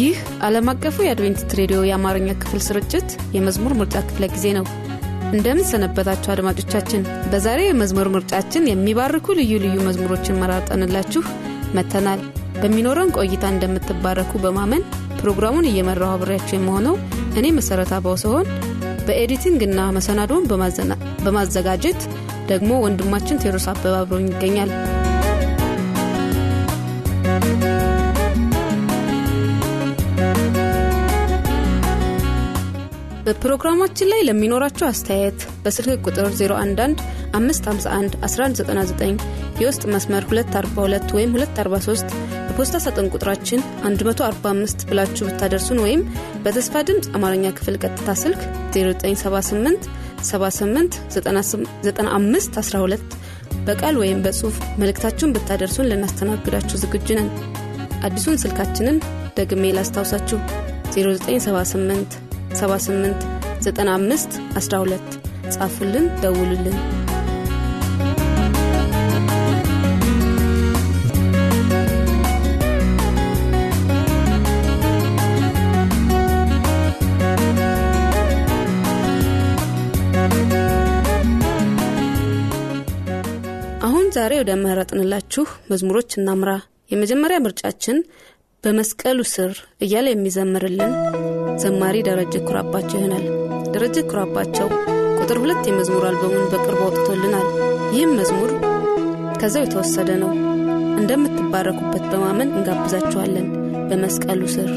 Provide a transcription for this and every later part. ይህ ዓለም አቀፉ የአድቬንቲስት ሬዲዮ የአማርኛ ክፍል ስርጭት የመዝሙር ምርጫ ክፍለ ጊዜ ነው። እንደምን ሰነበታችሁ አድማጮቻችን? በዛሬው የመዝሙር ምርጫችን የሚባርኩ ልዩ ልዩ መዝሙሮችን መራርጠንላችሁ መተናል። በሚኖረን ቆይታ እንደምትባረኩ በማመን ፕሮግራሙን እየመራሁ አብሬያችሁ የምሆነው እኔ መሰረታ አባው ሲሆን በኤዲቲንግ እና መሰናዶን በማዘጋጀት ደግሞ ወንድማችን ቴዎድሮስ አበባ አብሮኝ ይገኛል። በፕሮግራማችን ላይ ለሚኖራችሁ አስተያየት በስልክ ቁጥር 0115511199 የውስጥ መስመር 242 ወይም 243 በፖስታ ሳጥን ቁጥራችን 145 ብላችሁ ብታደርሱን ወይም በተስፋ ድምጽ አማርኛ ክፍል ቀጥታ ስልክ 0978789512 በቃል ወይም በጽሁፍ መልእክታችሁን ብታደርሱን ልናስተናግዳችሁ ዝግጁ ነን። አዲሱን ስልካችንን ደግሜ ላስታውሳችሁ 0978789512 ጻፉልን፣ ደውሉልን። አሁን ዛሬ ወደ መረጥንላችሁ መዝሙሮች እናምራ። የመጀመሪያ ምርጫችን በመስቀሉ ስር እያለ የሚዘምርልን ዘማሪ ደረጀ ኩራባቸው ይሆናል። ደረጀ ኩራባቸው ቁጥር 2 የመዝሙር አልበሙን በቅርቡ አውጥቶልናል። ይህም መዝሙር ከዛው የተወሰደ ነው። እንደምትባረኩበት በማመን እንጋብዛችኋለን። በመስቀሉ ስር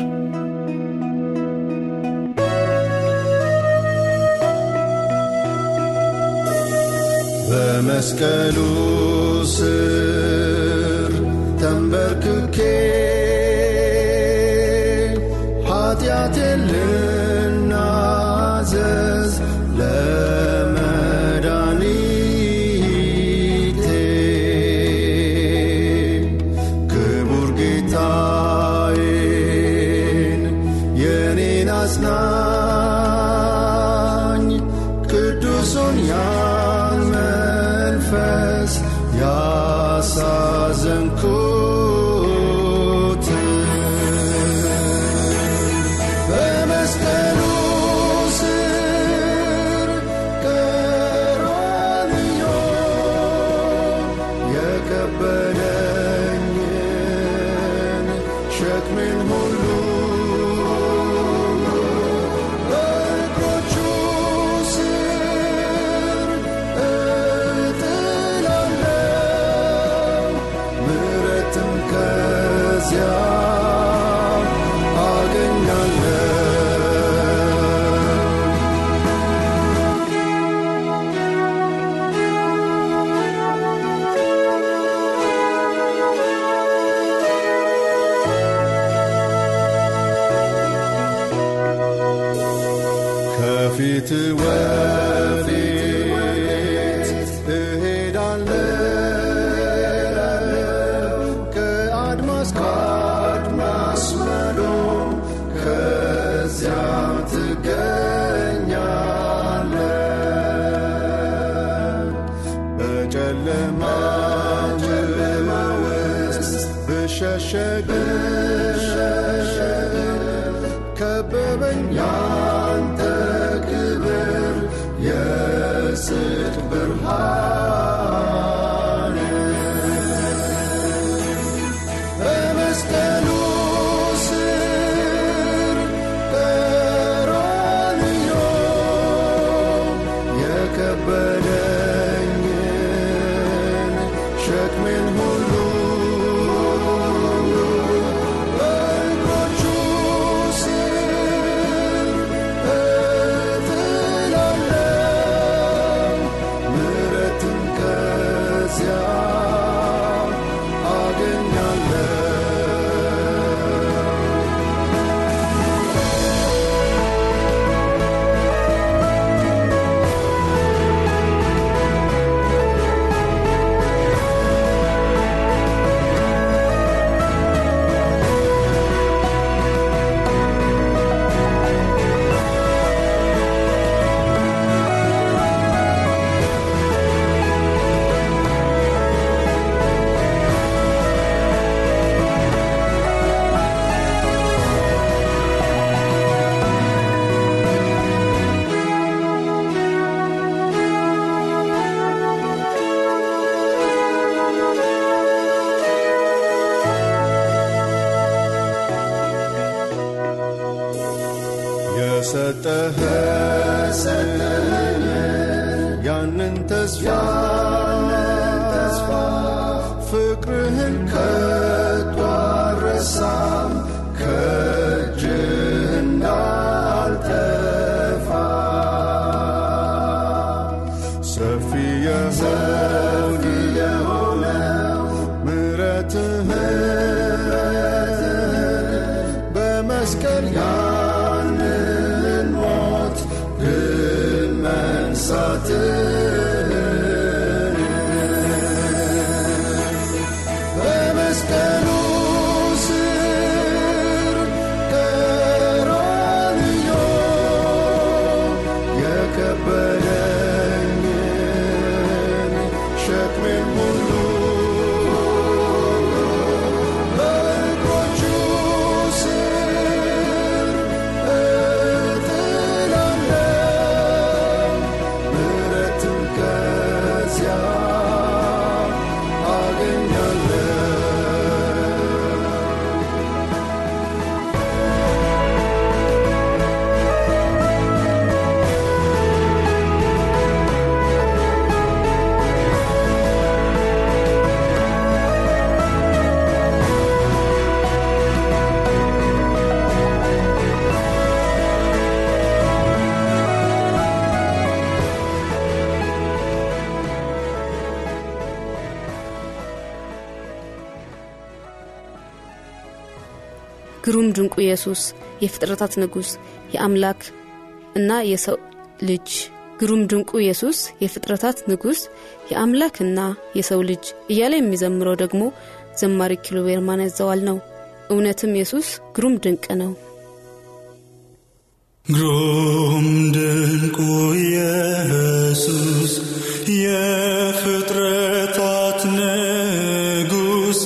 በመስቀሉ ስር ተንበርክኬ ያትልናዘዝ ለመዳኒቴ ክቡር ጌታዬን የኔን አጽናኝ ቅዱሱን ያን መንፈስ ያሳዘንኩ Check me in holo ሰተኸን ያንን ተስፋ ፍቅርህን ከቶ አረሳም ከእጅህና አልጠፋ ሰፊ የዘውድ የሆነ ምሕረትህ በመስቀል ያንን ሞት ድል መንሳትህ ግሩም ድንቁ ኢየሱስ የፍጥረታት ንጉስ የአምላክ እና የሰው ልጅ ግሩም ድንቁ ኢየሱስ የፍጥረታት ንጉስ የአምላክና የሰው ልጅ እያለ የሚዘምረው ደግሞ ዘማሪ ኪሎዌር ማነዘዋል ነው። እውነትም ኢየሱስ ግሩም ድንቅ ነው። ግሩም ድንቁ ኢየሱስ የፍጥረታት ንጉስ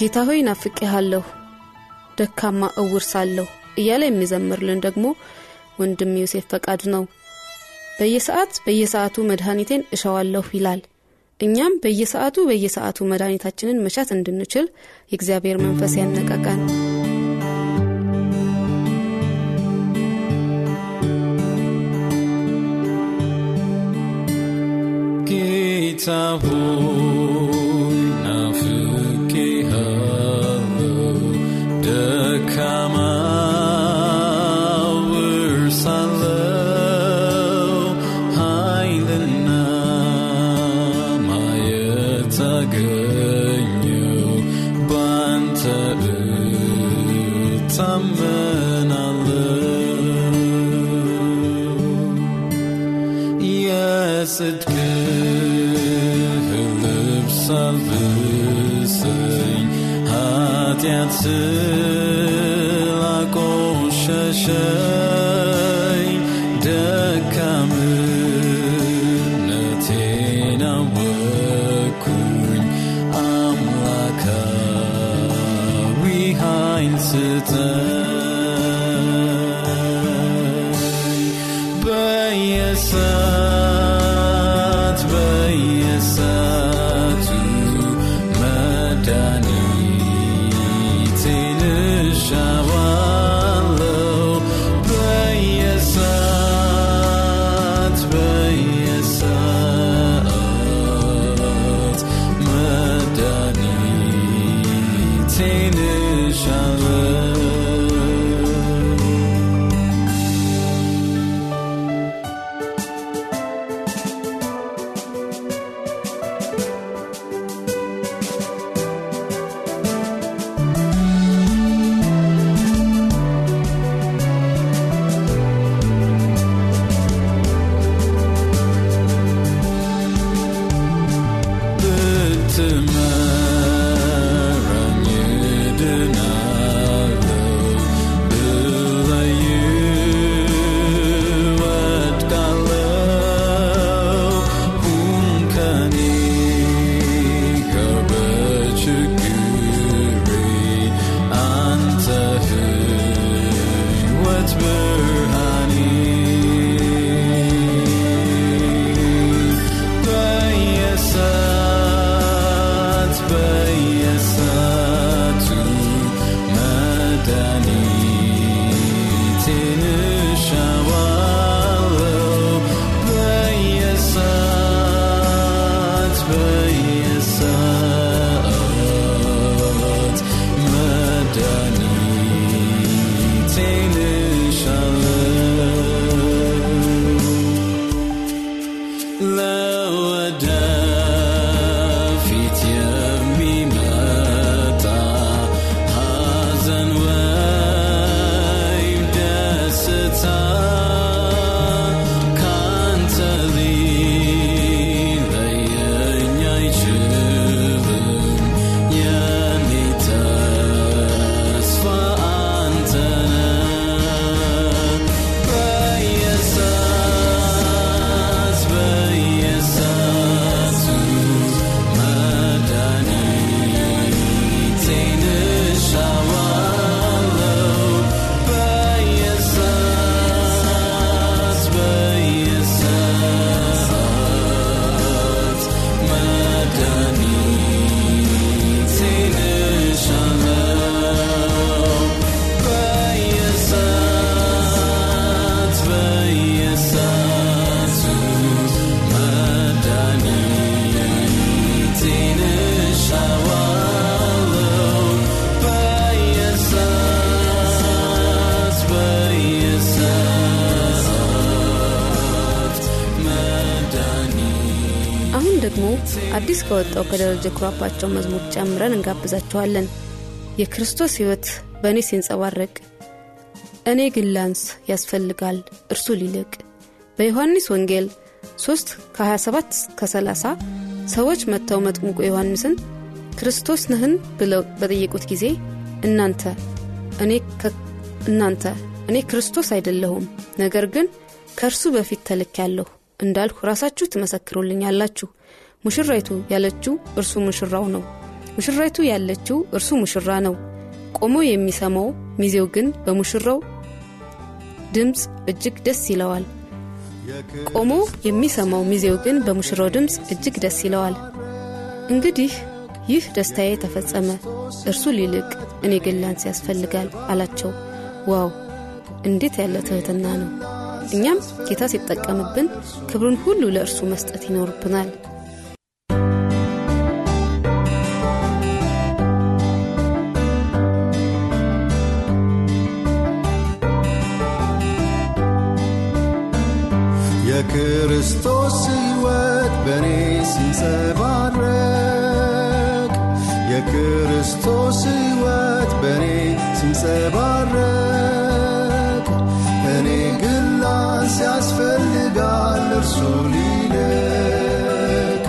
ጌታ ሆይ ናፍቄሃለሁ ደካማ እውርሳለሁ እያለ የሚዘምርልን ደግሞ ወንድም ዮሴፍ ፈቃድ ነው። በየሰዓቱ መድኃኒቴን እሻዋለሁ ይላል። እኛም በየሰዓቱ መድኃኒታችንን መሻት እንድንችል የእግዚአብሔር መንፈስ ያነቃቃን። አዲስ ከወጣው ከደረጀ ክራፓቸው መዝሙር ጨምረን እንጋብዛቸዋለን። የክርስቶስ ሕይወት በእኔ ሲንጸባረቅ እኔ ግላንስ ያስፈልጋል እርሱ ሊልቅ። በዮሐንስ ወንጌል 3:27-30 ሰዎች መተው መጥምቁ ዮሐንስን ክርስቶስ ነህን ብለው በጠየቁት ጊዜ እናንተ እኔ ክርስቶስ አይደለሁም ነገር ግን ከእርሱ በፊት ተልኬያለሁ እንዳልኩ ራሳችሁ ትመሰክሩልኛላችሁ። ሙሽራይቱ ያለችው እርሱ ሙሽራው ነው። ሙሽራይቱ ያለችው እርሱ ሙሽራ ነው። ቆሞ የሚሰማው ሚዜው ግን በሙሽራው ድምጽ እጅግ ደስ ይለዋል። ቆሞ የሚሰማው ሚዜው ግን በሙሽራው ድምጽ እጅግ ደስ ይለዋል። እንግዲህ ይህ ደስታዬ ተፈጸመ እርሱ ሊልቅ እኔ ግላንስ ያስፈልጋል አላቸው። ዋው! እንዴት ያለ ትህትና ነው! እኛም ጌታ ሲጠቀምብን ክብሩን ሁሉ ለእርሱ መስጠት ይኖርብናል። ክርስቶስ ሕይወት በኔ ሲንጸባረቅ እኔ ግላን ሲያስፈልጋል እርሱ ሊልቅ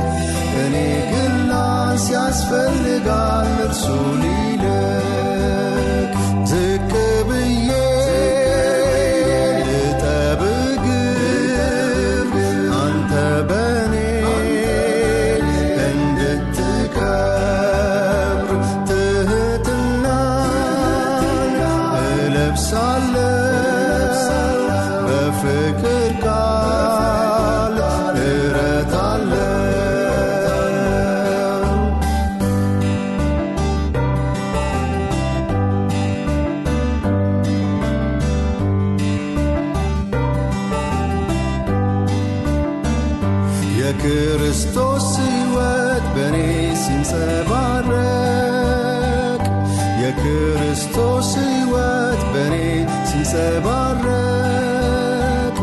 እኔ ግላን ሲያስፈልጋል እርሱ ሊልቅ ዝቅ ብዬ ልጠብቅህ አንተ በኔ ክርስቶስ ሕይወት በኔ ሲንጸባረቅ የክርስቶስ ሕይወት በኔ ሲንጸባረቅ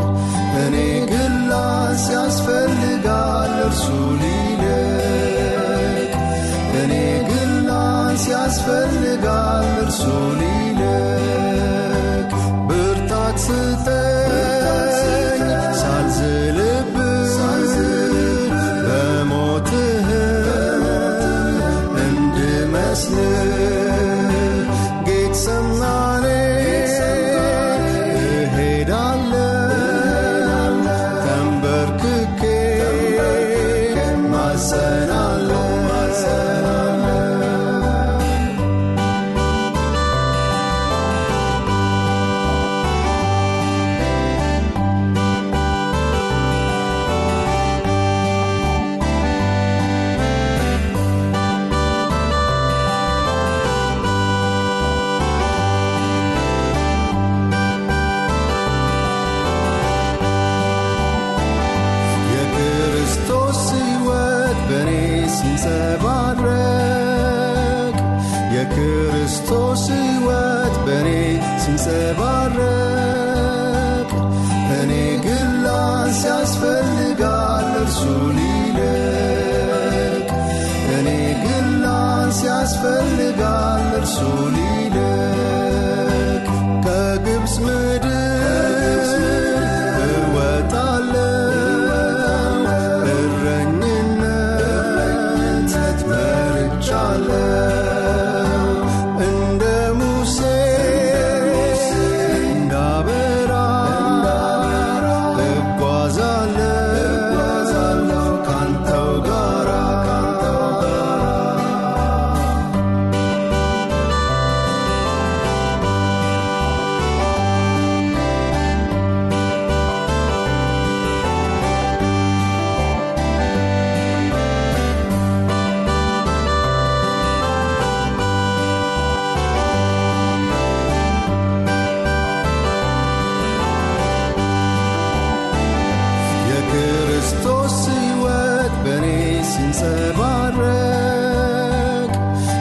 እኔ ግላን ሲያስፈልጋል እርሱ ሊልቅ እኔ ግላን ሲያስፈልጋል እርሱ ሊልቅ ብርታት ስጠኝ ሳልዝልብ Get some money Head on Tamber cookie የክርስቶስ ሕይወት በኔ ሲንጸባረቅ እኔ ግላን ሲያስፈልጋል እርሱ ሊልቅ እኔ ግላን ሲያስፈልጋል እርሱ ሊልቅ ከግብፅ ምድር እወጣለሁ እረኝነት መርጫለሁ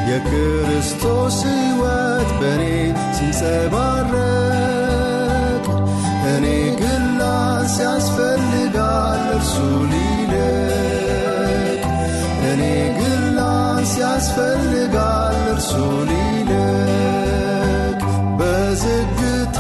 የክርስቶስ ሕይወት በኔ ሲንጸባረቅ እኔ ግላን ሲያስፈልጋል እርሱ ሊልቅ እኔ ግላን ሲያስፈልጋል እርሱ ሊልቅ በዝግታ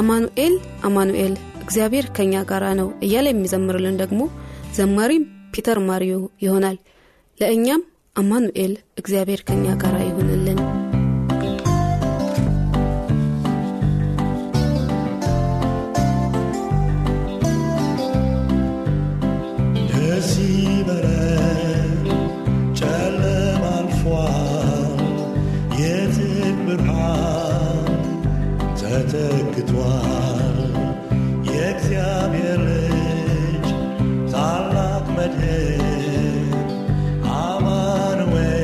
አማኑኤል አማኑኤል እግዚአብሔር ከኛ ጋር ነው እያለ የሚዘምርልን ደግሞ ዘማሪ ፒተር ማሪዮ ይሆናል። ለእኛም አማኑኤል እግዚአብሔር ከኛ ጋር ይሁንልን። Amharic, Amharic, Amharic.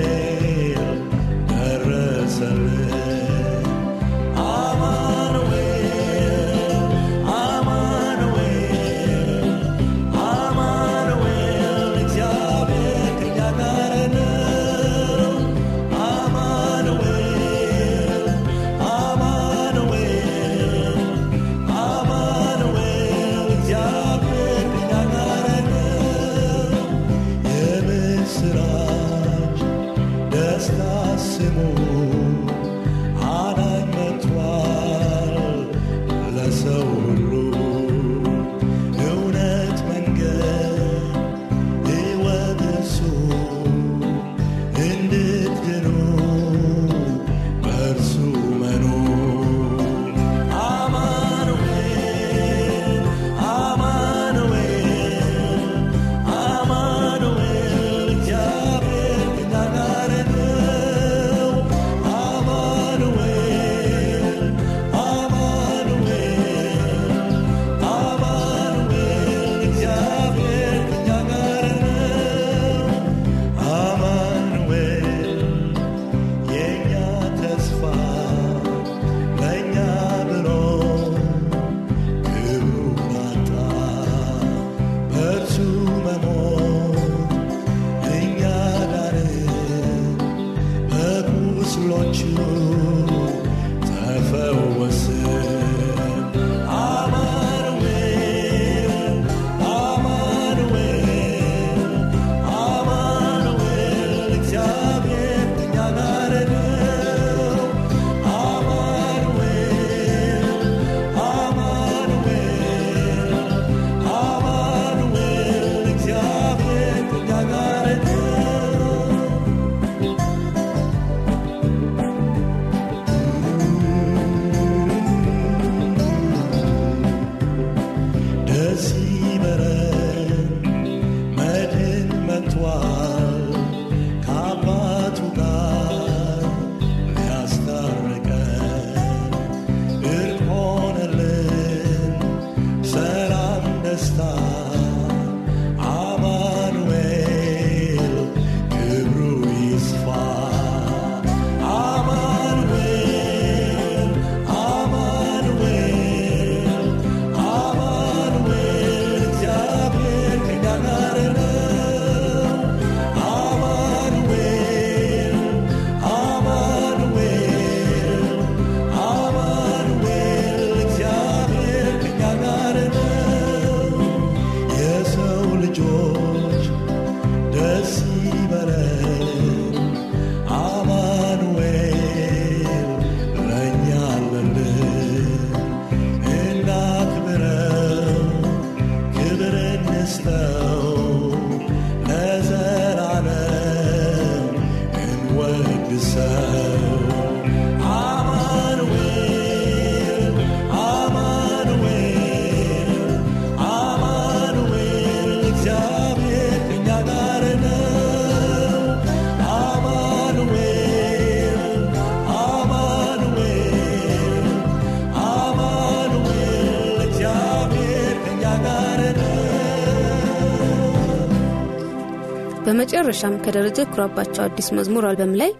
በመጨረሻም ከደረጀ ክራባቸው አዲስ መዝሙር አልበም ላይ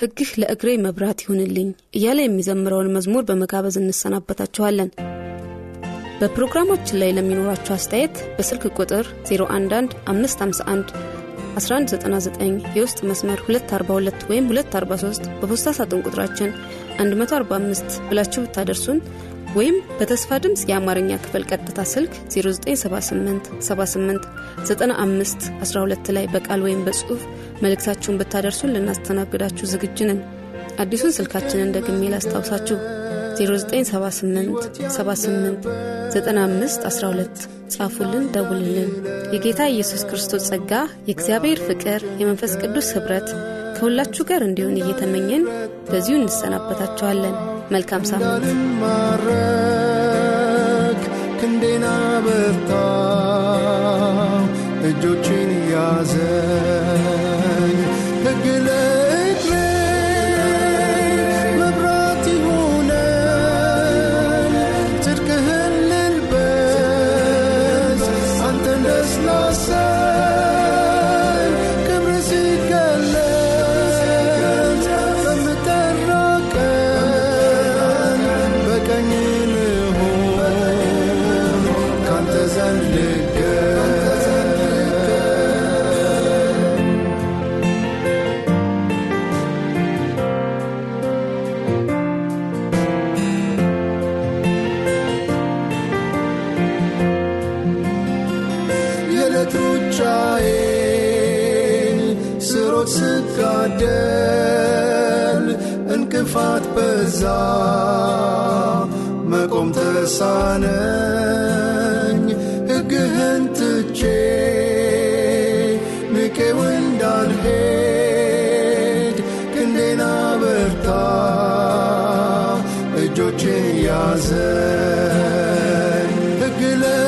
ህግህ ለእግሬ መብራት ይሁንልኝ እያለ የሚዘምረውን መዝሙር በመጋበዝ እንሰናበታችኋለን። በፕሮግራማችን ላይ ለሚኖራችሁ አስተያየት በስልክ ቁጥር 0115511199 የውስጥ መስመር 242 ወይም 243 በፖስታ ሳጥን ቁጥራችን 145 ብላችሁ ታደርሱን ወይም በተስፋ ድምጽ የአማርኛ ክፍል ቀጥታ ስልክ 0978789512 ላይ በቃል ወይም በጽሁፍ መልእክታችሁን በታደርሱን ልናስተናግዳችሁ ዝግጁነን። አዲሱን ስልካችንን ደግሜ ላስታውሳችሁ 0978789512 ጻፉልን ደውሉልን። የጌታ ኢየሱስ ክርስቶስ ጸጋ የእግዚአብሔር ፍቅር የመንፈስ ቅዱስ ህብረት ከሁላችሁ ጋር እንዲሆን እየተመኘን በዚሁ እንሰናበታችኋለን። መልካም ሳምንት። ማረክ ክንዴና በርታ እጆቼን ያዘኝ ህግለክ መብራት ይሁነን ጽድቅህን ልልበስ አንተን ደስ ላሰኝ። Fat bezaa ma kom tesanen hegent che meke windan head kendena berta ejoche yazen hegle